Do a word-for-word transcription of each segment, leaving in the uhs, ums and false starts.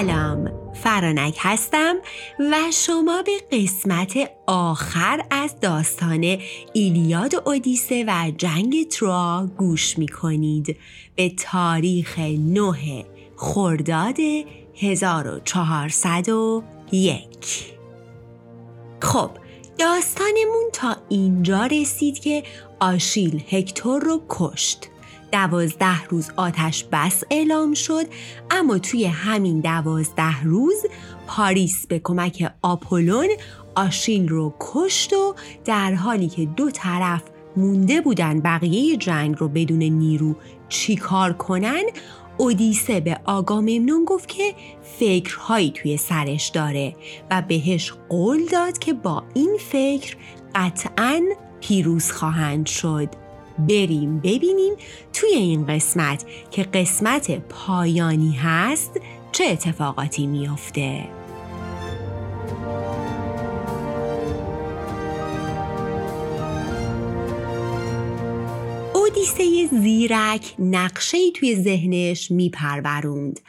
سلام، فرانک هستم و شما به قسمت آخر از داستان ایلیاد و اودیسه و جنگ تروآ گوش می‌کنید. به تاریخ نه خرداد هزار و چهارصد و یک. خب، داستانمون تا اینجا رسید که آشیل هکتور رو کشت. دوازده روز آتش بس اعلام شد، اما توی همین دوازده روز پاریس به کمک آپولون آشیل رو کشت و در حالی که دو طرف مونده بودن بقیه جنگ رو بدون نیرو چی کار کنن، اودیسه به آگاممنون گفت که فکرهایی توی سرش داره و بهش قول داد که با این فکر قطعاً پیروز خواهند شد. بریم ببینیم توی این قسمت که قسمت پایانی هست چه اتفاقاتی میفته. اودیسه زیرک نقشه‌ای توی ذهنش میپروروند،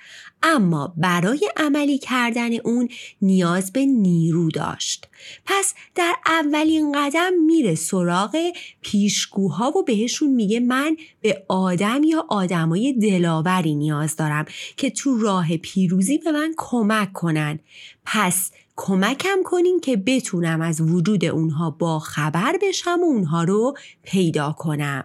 اما برای عملی کردن اون نیاز به نیرو داشت. پس در اولین قدم میره سراغ پیشگوها و بهشون میگه من به آدم یا آدمای دلاوری نیاز دارم که تو راه پیروزی به من کمک کنن. پس کمکم کنین که بتونم از وجود اونها با خبر بشم و اونها رو پیدا کنم.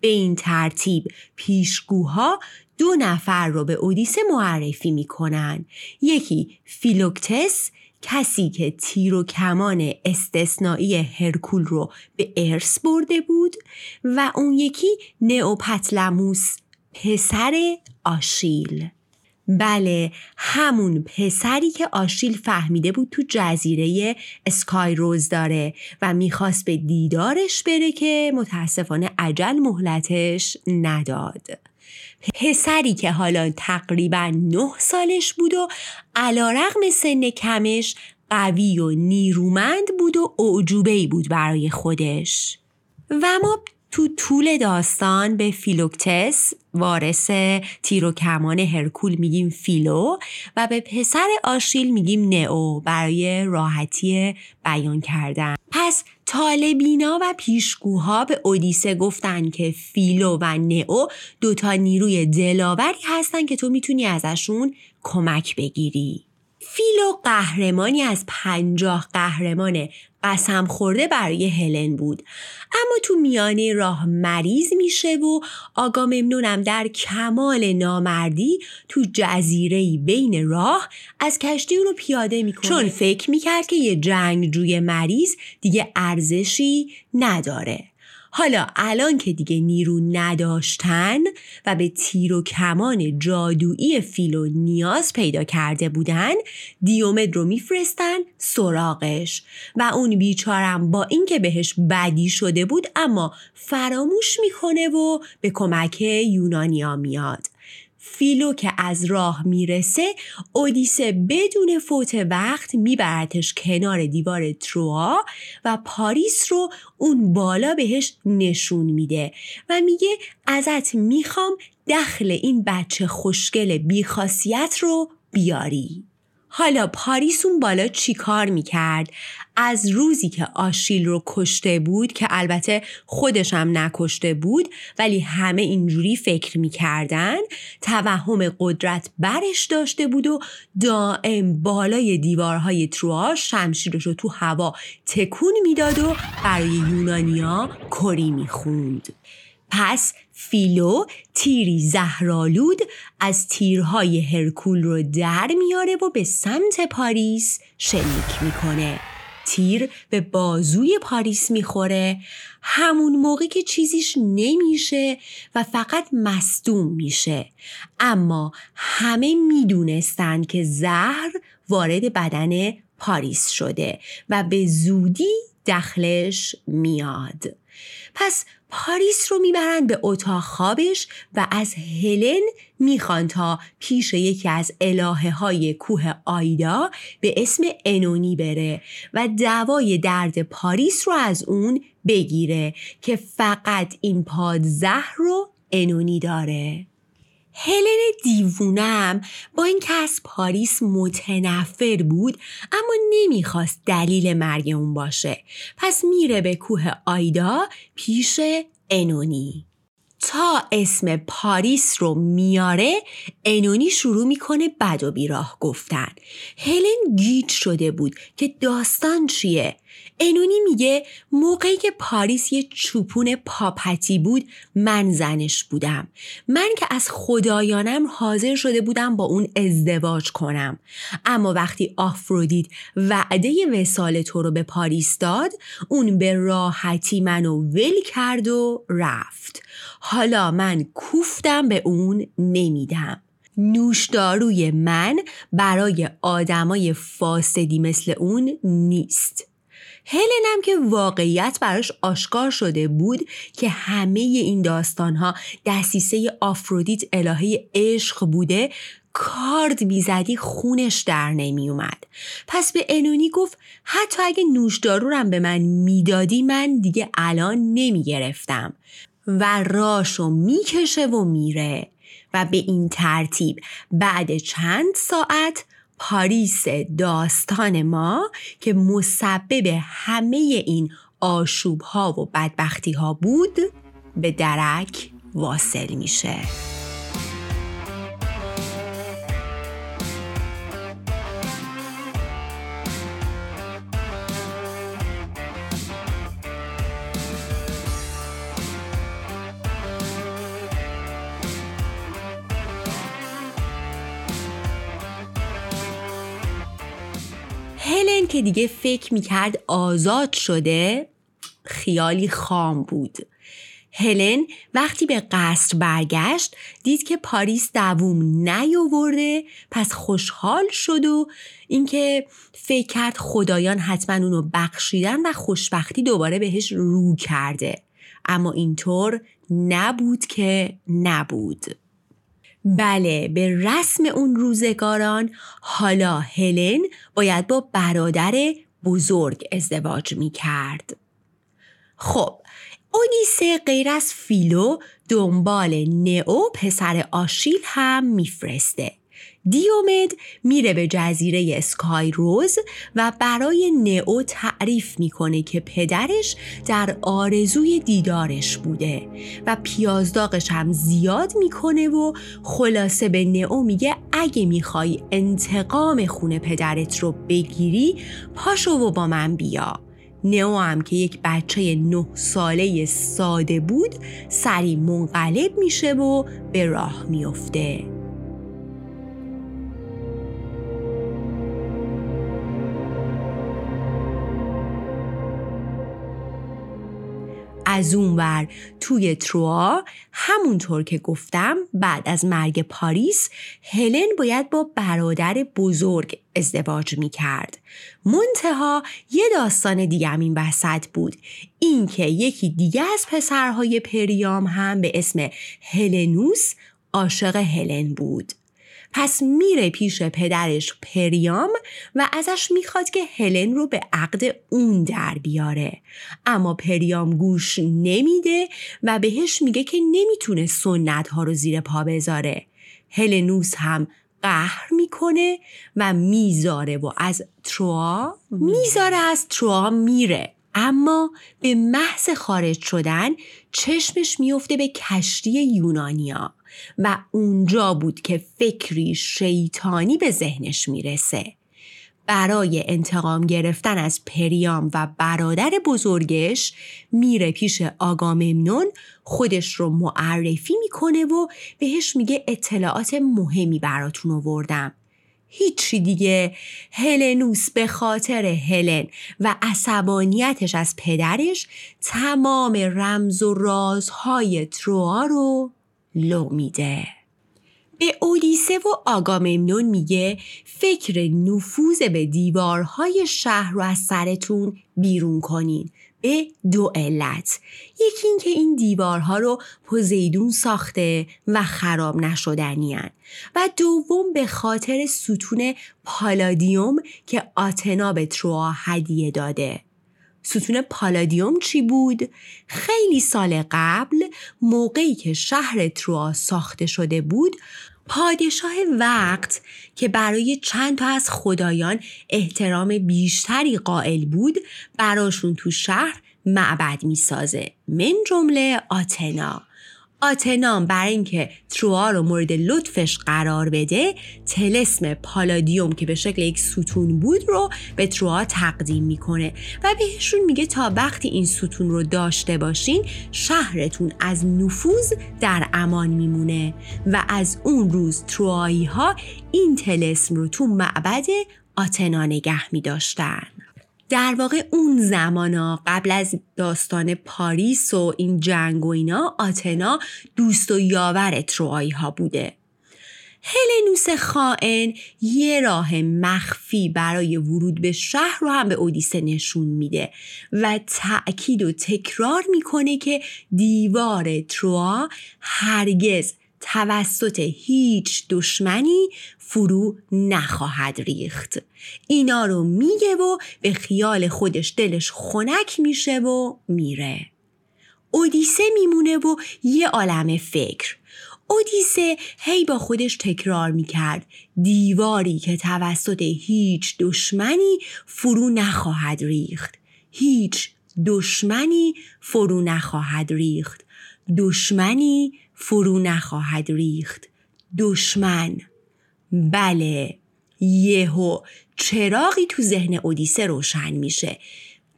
به این ترتیب پیشگوها دو نفر رو به اودیسه معرفی میکنن. یکی فیلوکتس، کسی که تیر و کمان استثنایی هرکول رو به ایرس برده بود، و اون یکی نئوپتلموس، پسر آشیل. بله، همون پسری که آشیل فهمیده بود تو جزیره اسکایروز داره و میخواست به دیدارش بره که متاسفانه اجل مهلتش نداد. پسری که حالا تقریباً نه سالش بود و علیرغم سن کمش قوی و نیرومند بود و اعجوبه‌ای بود برای خودش. و ما تو طول داستان به فیلوکتس، وارث تیر و کمان هرکول، میگیم فیلو و به پسر آشیل میگیم نئو برای راحتی بیان کردن. پس طالبینا و پیشگوها به اودیسه گفتن که فیلو و نئو دوتا نیروی دلاوری هستن که تو میتونی ازشون کمک بگیری. فیلو قهرمانی از پنجاه قهرمان قسم خورده برای هلن بود، اما تو میانه راه مریض میشه و آگاممنونم در کمال نامردی تو جزیره‌ای بین راه از کشتی رو پیاده میکنه، چون فکر میکرد که یه جنگجوی مریض دیگه ارزشی نداره. حالا الان که دیگه نیرو نداشتن و به تیر و کمان جادویی فیلو نیاز پیدا کرده بودن، دیومد رو میفرستن سراغش و اون بیچارم با اینکه بهش بدی شده بود اما فراموش میکنه و به کمک یونانیا میاد. فیلو که از راه میرسه، اودیسه بدون فوت وقت میبردش کنار دیوار تروآ و پاریس رو اون بالا بهش نشون میده و میگه ازت میخوام دخل این بچه خوشگل بیخاصیت رو بیاری. حالا پاریس اون بالا چی کار میکرد؟ از روزی که آشیل رو کشته بود، که البته خودش هم نکشته بود ولی همه اینجوری فکر میکردن، توهم قدرت برش داشته بود و دائم بالای دیوارهای تروآ شمشیرش رو تو هوا تکون میداد و برای یونانیا کری میخوند. پس فیلو تیری زهرآلود از تیرهای هرکول رو در میاره و به سمت پاریس شلیک میکنه. تیر به بازوی پاریس میخوره، همون موقع که چیزیش نمیشه و فقط مصدوم میشه، اما همه میدونستن که زهر وارد بدن پاریس شده و به زودی دخلش میاد. پس پاریس رو میبرن به اتاق خوابش و از هلن میخوان تا پیش یکی از الهه های کوه آیدا به اسم انونی بره و دوای درد پاریس رو از اون بگیره که فقط این پادزهر رو انونی داره. هلن دیوونم با اینکه از پاریس متنفر بود اما نمیخواست دلیل مرگ اون باشه. پس میره به کوه آیدا پیش انونی. تا اسم پاریس رو میاره انونی شروع میکنه بد و بیراه گفتن. هلن گیج شده بود که داستان چیه؟ انونی میگه موقعی که پاریس یه چوپون پاپتی بود من زنش بودم. من که از خدایانم حاضر شده بودم با اون ازدواج کنم. اما وقتی آفرودید وعده وصال تو رو به پاریس داد اون به راحتی منو ول کرد و رفت. حالا من کوفتم به اون نمیدم. نوشداروی من برای آدمای فاسدی مثل اون نیست. هلنم که واقعیت براش آشکار شده بود که همه این داستانها دسیسه آفرودیت الهه عشق بوده، کارد میزدی خونش در نمی اومد. پس به انونی گفت حتی اگه نوشدارورم به من میدادی من دیگه الان نمیگرفتم و راشو میکشه و میره و به این ترتیب بعد چند ساعت پاریس داستان ما که مسبب همه این آشوب ها و بدبختی ها بود به درک واصل میشه. هلن که دیگه فکر میکرد آزاد شده خیالی خام بود. هلن وقتی به قصر برگشت دید که پاریس دووم نیاورده، پس خوشحال شد و اینکه فکر کرد خدایان حتما اونو بخشیدن و خوشبختی دوباره بهش رو کرده. اما اینطور نبود که نبود. بله، به رسم اون روزگاران حالا هلن باید با برادر بزرگ ازدواج می کرد. خب، اودیسه غیر از فیلو دنبال نئو پسر آشیل هم می فرسته. دیومد میره به جزیره اسکایروز و برای نئو تعریف میکنه که پدرش در آرزوی دیدارش بوده و پیازداغش هم زیاد میکنه و خلاصه به نئو میگه اگه میخوای انتقام خون پدرت رو بگیری پاشو و با من بیا. نئو هم که یک بچه نه ساله ساده بود سری منقلب میشه و به راه میفته. از اون ور توی تروآ همونطور که گفتم بعد از مرگ پاریس هلن باید با برادر بزرگ ازدواج میکرد. منتها یه داستان دیگه هم این وسط بود، این که یکی دیگه از پسرهای پریام هم به اسم هلنوس عاشق هلن بود. پس میره پیش پدرش پریام و ازش میخواد که هلن رو به عقد اون در بیاره. اما پریام گوش نمیده و بهش میگه که نمیتونه سنت ها رو زیر پا بذاره. هلنوس هم قهر میکنه و میذاره و از تروآ میذاره از تروآ میره. اما به محض خارج شدن چشمش میفته به کشتی یونانیا و اونجا بود که فکری شیطانی به ذهنش میرسه. برای انتقام گرفتن از پریام و برادر بزرگش میره پیش آگاممنون، خودش رو معرفی میکنه و بهش میگه اطلاعات مهمی براتون آوردم. هیچی دیگه. هلنوس به خاطر هلن و عصبانیتش از پدرش تمام رمز و رازهای تروآ رو لو میده. به اودیسه و آگاممنون میگه فکر نفوذ به دیوارهای شهر رو از سرتون بیرون کنین به دو علت. یکی این که این دیوارها رو پوزیدون ساخته و خراب نشدنی‌اند و دوم به خاطر ستون پالادیوم که آتنا به تروآ هدیه داده. ستون پالادیوم چی بود؟ خیلی سال قبل موقعی که شهر تروآ ساخته شده بود، پادشاه وقت که برای چند تا از خدایان احترام بیشتری قائل بود، براشون تو شهر معبد میسازه، من جمله آتنا. آتنا برای اینکه تروآ رو مورد لطفش قرار بده، طلسم پالادیوم که به شکل یک ستون بود رو به تروآ تقدیم میکنه و بهشون میگه تا وقتی این ستون رو داشته باشین، شهرتون از نفوذ در امان میمونه. و از اون روز تروایی ها این طلسم رو تو معبد آتنا نگه میداشتن. در واقع اون زمانا قبل از داستان پاریس و این جنگ و اینا، آتنا دوست و یاور تروایی ها بوده. هلنوس خائن یه راه مخفی برای ورود به شهر رو هم به اودیسه نشون میده و تأکید و تکرار میکنه که دیوار تروآ هرگز توسط هیچ دشمنی فرو نخواهد ریخت. اینا رو میگه و به خیال خودش دلش خنک میشه و میره. اودیسه میمونه و یه عالم فکر. اودیسه هی با خودش تکرار میکرد دیواری که توسط هیچ دشمنی فرو نخواهد ریخت. هیچ دشمنی فرو نخواهد ریخت. دشمنی فرو نخواهد ریخت. دشمن. بله، یهو چراغی تو ذهن اودیسه روشن میشه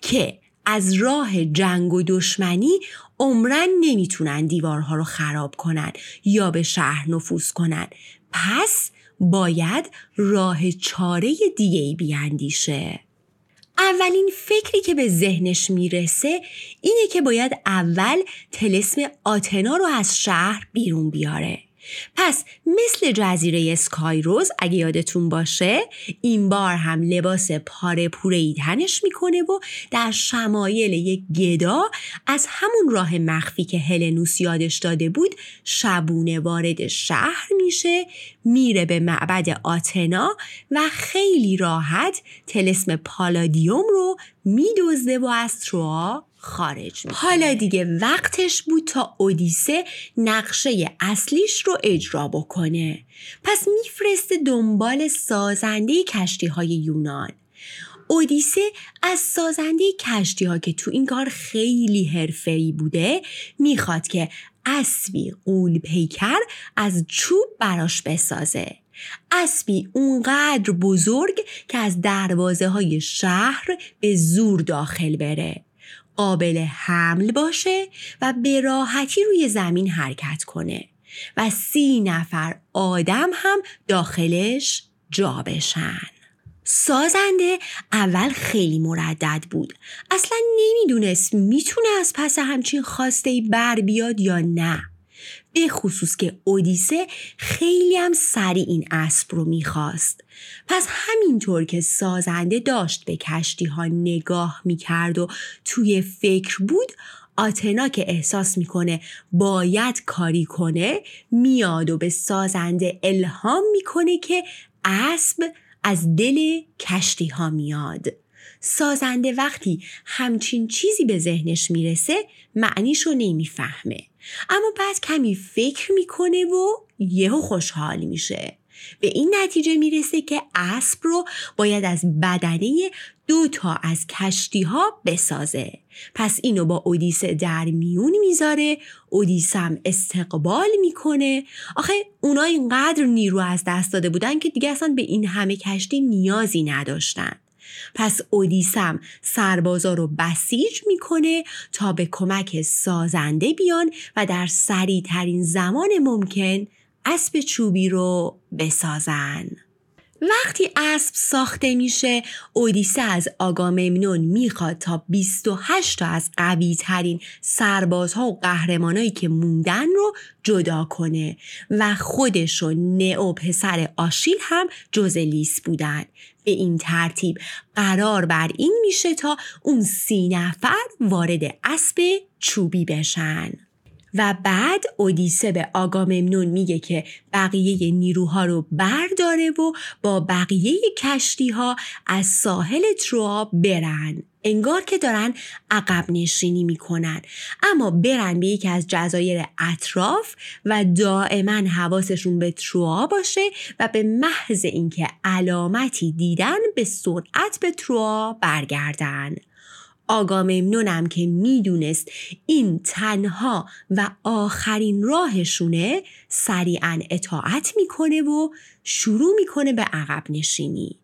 که از راه جنگ و دشمنی عمرن نمیتونن دیوارها رو خراب کنن یا به شهر نفوذ کنن، پس باید راه چاره دیگه‌ای بیاندیشه. اولین فکری که به ذهنش میرسه اینه که باید اول طلسم آتنا رو از شهر بیرون بیاره. پس مثل جزیره اسکایروز اگه یادتون باشه، این بار هم لباس پاره پوره‌ای تنش میکنه و در شمایل یک گدا از همون راه مخفی که هلنوس یادش داده بود شبونه وارد شهر میشه، میره به معبد آتنا و خیلی راحت طلسم پالادیوم رو میدزده و از تروآ خارج میشه. حالا دیگه وقتش بود تا اودیسه نقشه اصلیش رو اجرا بکنه. پس میفرسته دنبال سازنده کشتی‌های یونان. اودیسه از سازنده کشتی‌ها که تو این کار خیلی حرفه‌ای بوده میخواد که اسبی غول پیکر از چوب براش بسازه. اسبی اونقدر بزرگ که از دروازه های شهر به زور داخل بره، قابل حمل باشه و به راحتی روی زمین حرکت کنه و سی نفر آدم هم داخلش جا بشن. سازنده اول خیلی مردد بود، اصلا نمیدونست میتونه از پس همچین خواسته‌ای بر بیاد یا نه، به خصوص که اودیسه خیلی هم سریع این اسب رو میخواست. پس همینطور که سازنده داشت به کشتی ها نگاه میکرد و توی فکر بود، آتنا که احساس میکنه باید کاری کنه میاد و به سازنده الهام میکنه که اسب از دل کشتی ها میاد. سازنده وقتی همچین چیزی به ذهنش میرسه معنیشو نمیفهمه، اما بعد کمی فکر میکنه و یهو خوشحال میشه. به این نتیجه میرسه که اسب رو باید از بدنه دو تا از کشتی ها بسازه. پس اینو با اودیسه در میون میذاره، اودیسه هم استقبال میکنه. آخه اونا اینقدر نیرو از دست داده بودن که دیگه اصلا به این همه کشتی نیازی نداشتن. پس اودیسه سربازا رو بسیج میکنه تا به کمک سازنده بیان و در سریع ترین زمان ممکن اسب چوبی رو بسازن. وقتی اسب ساخته میشه، اودیسه از آگاممنون میخواد تا بیست و هشت تا از قوی ترین سربازها و قهرمانایی که موندن رو جدا کنه و خودش و نئو پسر آشیل هم جز لیست بودن. به این ترتیب قرار بر این میشه تا اون سی نفر وارد اسب چوبی بشن. و بعد اودیسه به آگاممنون میگه که بقیه نیروها رو برداره و با بقیه کشتی ها از ساحل تروآ برن. انگار که دارن عقب نشینی میکنن، اما برن به یکی از جزایر اطراف و دائما حواسشون به تروآ باشه و به محض اینکه علامتی دیدن به سرعت به تروآ برگردن. آگاممنونم که میدونست این تنها و آخرین راهشونه، سریعا اطاعت میکنه و شروع میکنه به عقب نشینی.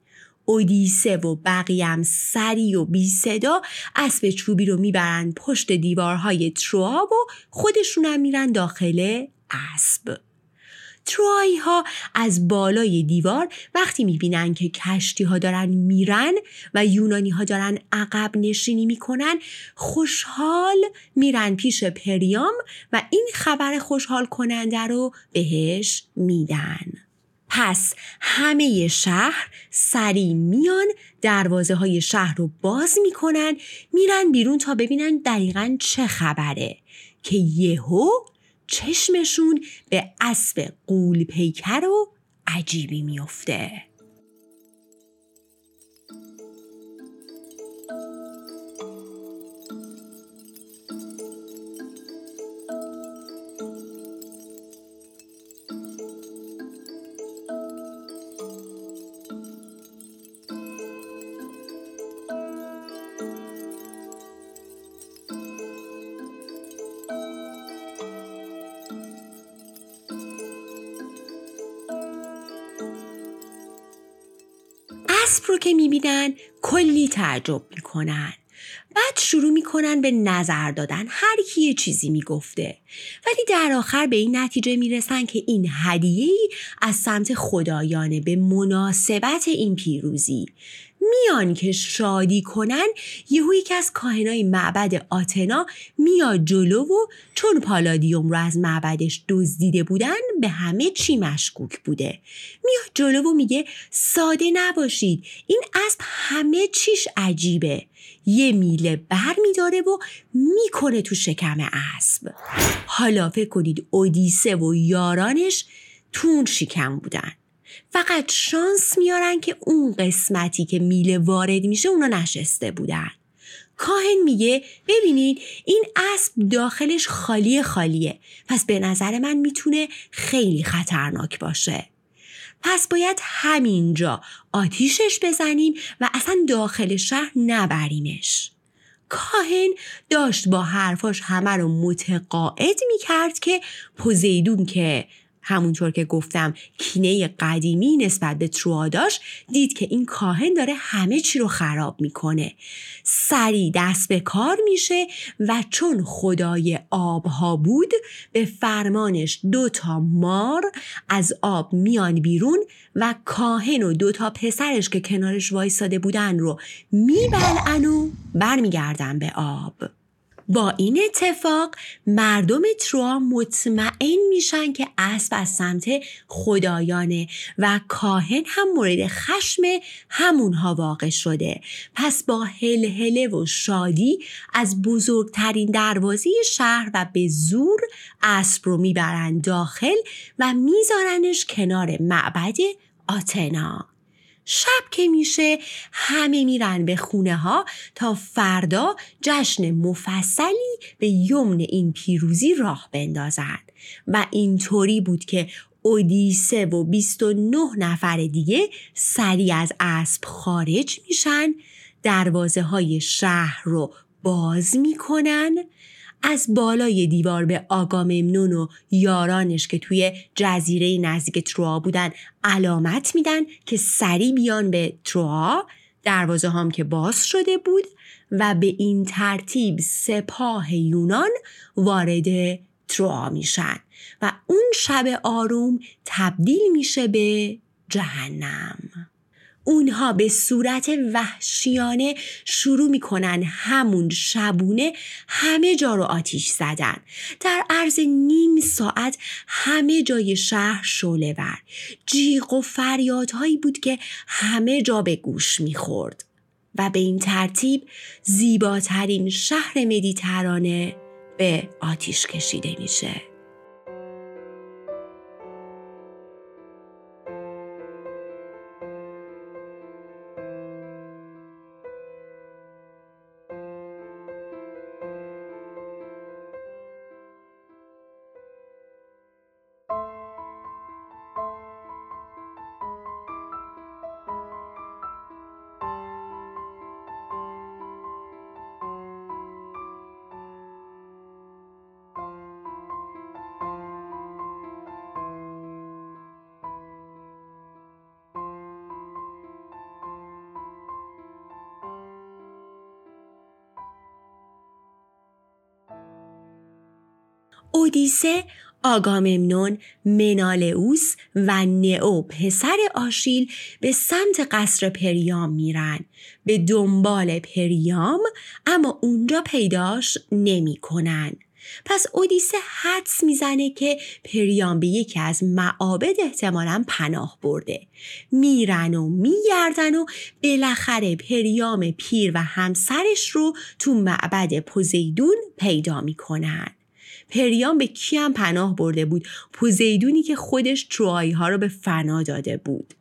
اودیسه و بقیه هم سری و بی صدا اسب چوبی رو میبرن پشت دیوارهای تروآ و خودشون هم میرن داخل اسب. تروایی ها از بالای دیوار وقتی میبینن که کشتی ها دارن میرن و یونانی ها دارن عقب نشینی میکنن، خوشحال میرن پیش پریام و این خبر خوشحال کننده رو بهش میدن. پس همه شهر سری میان، دروازه های شهر رو باز میکنن، میرن بیرون تا ببینن دقیقاً چه خبره که یهو چشمشون به اسب غول پیکر و عجیبی میفته. اسب رو که میبینن کلی تعجب میکنن، بعد شروع میکنن به نظر دادن، هر کی یه چیزی میگفته، ولی در آخر به این نتیجه میرسن که این هدیه‌ای از سمت خدایانه به مناسبت این پیروزی. میان که شادی کنن، یهو یکی از کاهنای معبد آتنا میاد جلو و چون پالادیوم رو از معبدش دزدیده بودن به همه چی مشکوک بوده، میاد جلو و میگه ساده نباشید، این اسب همه چیش عجیبه. یه میله بر میداره و میکنه تو شکم اسب. حالا فکر کنید اودیسه و یارانش تون شکم بودن، فقط شانس میارن که اون قسمتی که میله وارد میشه اونا نشسته بودن. کاهن میگه ببینید این اسب داخلش خالی خالیه، پس به نظر من میتونه خیلی خطرناک باشه، پس باید همینجا آتیشش بزنیم و اصلا داخل شهر نبریمش. کاهن داشت با حرفاش همه رو متقاعد میکرد که پوزیدون که همونطور که گفتم کینه قدیمی نسبت به تروآ داشت، دید که این کاهن داره همه چی رو خراب میکنه، سریع دست به کار میشه و چون خدای آبها بود به فرمانش دوتا مار از آب میان بیرون و کاهن و دوتا پسرش که کنارش وایساده بودن رو میبلعن و برمیگردن به آب. با این اتفاق مردم تروآ مطمئن میشن که اسب از سمت خدایانه و کاهن هم مورد خشم همونها واقع شده، پس با هلهله و شادی از بزرگترین دروازه شهر و به زور اسب رو میبرن داخل و میذارنش کنار معبد آتنا. شب که میشه همه میرن به خونه ها تا فردا جشن مفصلی به یمن این پیروزی راه بندازن و اینطوری بود که اودیسه و بیست و نه نفر دیگه سریع از اسب خارج میشن، دروازه های شهر رو باز میکنن، از بالای دیوار به آگاممنون و یارانش که توی جزیره نزدیک تروآ بودن علامت میدن که سری بیان به تروآ، دروازه هم که باز شده بود و به این ترتیب سپاه یونان وارد تروآ میشن و اون شب آروم تبدیل میشه به جهنم. اونها به صورت وحشیانه شروع میکنن همون شبونه همه جا رو آتیش زدن. در عرض نیم ساعت همه جای شهر شعله ور، جیغ و فریادهایی بود که همه جا به گوش میخورد و به این ترتیب زیباترین شهر مدیترانه به آتیش کشیده میشه. اودیسه، آگاممنون، منلائوس و نئو پسر آشیل به سمت قصر پریام میرن به دنبال پریام، اما اونجا پیداش نمی کنن. پس اودیسه حدس میزنه که پریام به یکی از معابد احتمالاً پناه برده. میرن و میگردن و بالاخره پریام پیر و همسرش رو تو معبد پوزیدون پیدا میکنن. پریام به کیم پناه برده بود؟ پوزیدونی که خودش تروایی ها رو به فنا داده بود.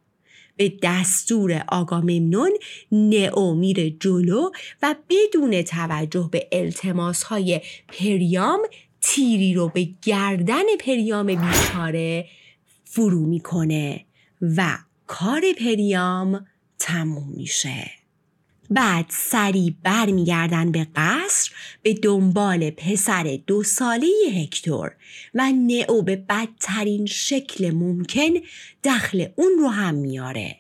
به دستور آگاممنون، نئو میره جلو و بدون توجه به التماس های پریام تیری رو به گردن پریام بیچاره فرو میکنه و کار پریام تموم میشه. بعد سریع بر میگردن به قصر به دنبال پسر دو ساله هکتور و نئو به بدترین شکل ممکن دخل اون رو هم میاره.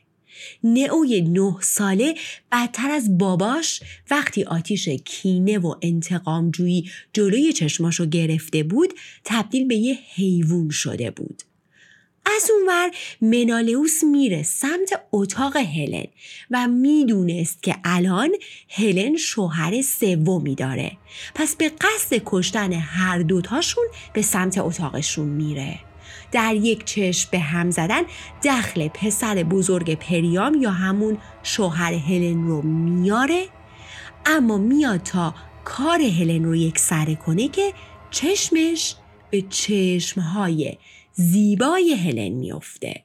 نئوی نه ساله بدتر از باباش وقتی آتیش کینه و انتقامجویی جلوی چشماشو گرفته بود تبدیل به یه حیوان شده بود. از اونور منلائوس میره سمت اتاق هلن و میدونست که الان هلن شوهر سومی داره، پس به قصد کشتن هر دوتاشون به سمت اتاقشون میره. در یک چشم به هم زدن دخل پسر بزرگ پریام یا همون شوهر هلن رو میاره، اما میاد تا کار هلن رو یک سره کنه که چشمش به چشمهای زیبای هلن میفته.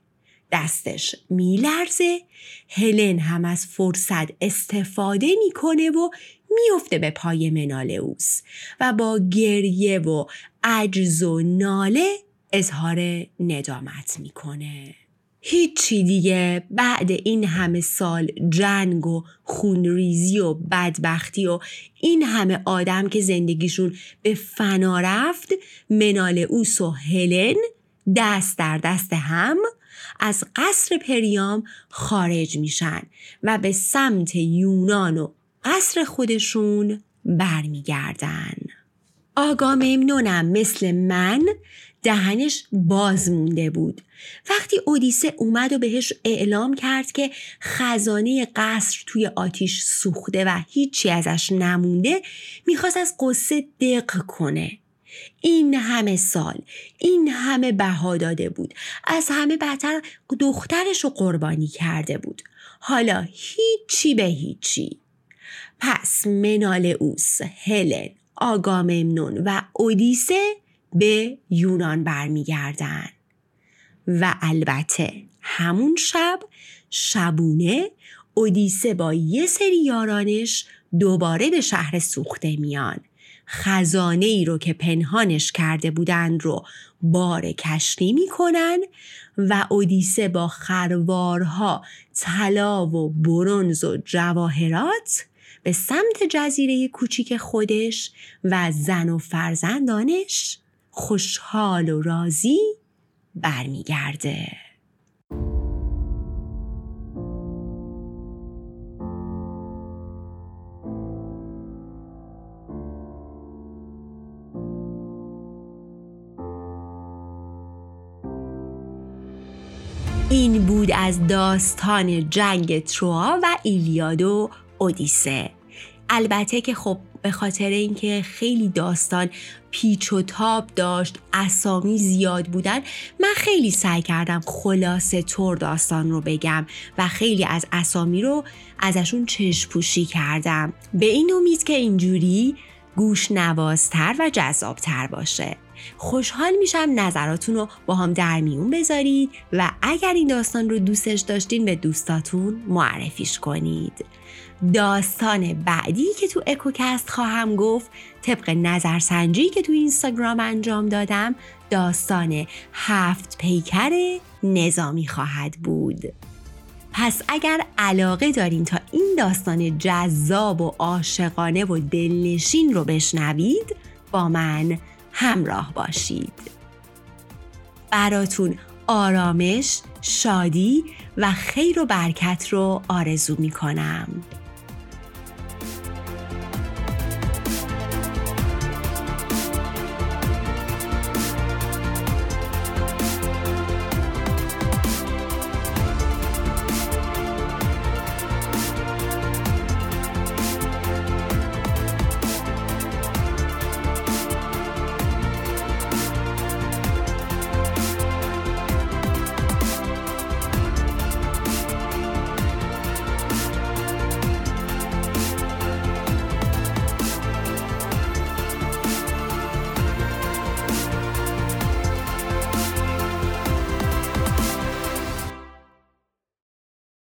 دستش میلرزه. هلن هم از فرصت استفاده میکنه و میفته به پای منلائوس و با گریه و عجز و ناله اظهار ندامت میکنه. هیچی دیگه، بعد این همه سال جنگ و خونریزی و بدبختی و این همه آدم که زندگیشون به فنا رفت، منلائوس و هلن دست در دست هم از قصر پریام خارج میشن و به سمت یونان و قصر خودشون برمیگردن. آگاممنونم مثل من دهنش باز مونده بود. وقتی اودیسه اومد و بهش اعلام کرد که خزانه قصر توی آتیش سوخته و هیچی ازش نمونده، میخواست از قصه دق کنه. این همه سال، این همه بها داده بود، از همه بدتر دخترش رو قربانی کرده بود، حالا هیچی به هیچی. پس منلائوس، هلن، آگاممنون و اودیسه به یونان برمیگردن و البته همون شب شبونه اودیسه با یه سری یارانش دوباره به شهر سوخته میان. خزانه ای رو که پنهانش کرده بودند رو بار کشتی می کنن و اودیسه با خروارها طلا و برنز و جواهرات به سمت جزیره کوچیک خودش و زن و فرزندانش خوشحال و راضی برمیگرده. این بود از داستان جنگ تروآ و ایلیاد و اودیسه. البته که خب به خاطر اینکه خیلی داستان پیچ و تاب داشت، اسامی زیاد بودن، من خیلی سعی کردم خلاصه طور داستان رو بگم و خیلی از اسامی رو ازشون چشم پوشی کردم، به این امید که اینجوری گوش نوازتر و جذابتر باشه. خوشحال میشم نظراتون رو با هم در میون بذارید و اگر این داستان رو دوستش داشتین به دوستاتون معرفیش کنید. داستان بعدی که تو اکوکست خواهم گفت، طبق نظرسنجی که تو اینستاگرام انجام دادم، داستان هفت پیکر نظامی خواهد بود. پس اگر علاقه دارین تا این داستان جذاب و عاشقانه و دلنشین رو بشنوید، با من همراه باشید. براتون آرامش، شادی و خیر و برکت رو آرزو می‌کنم.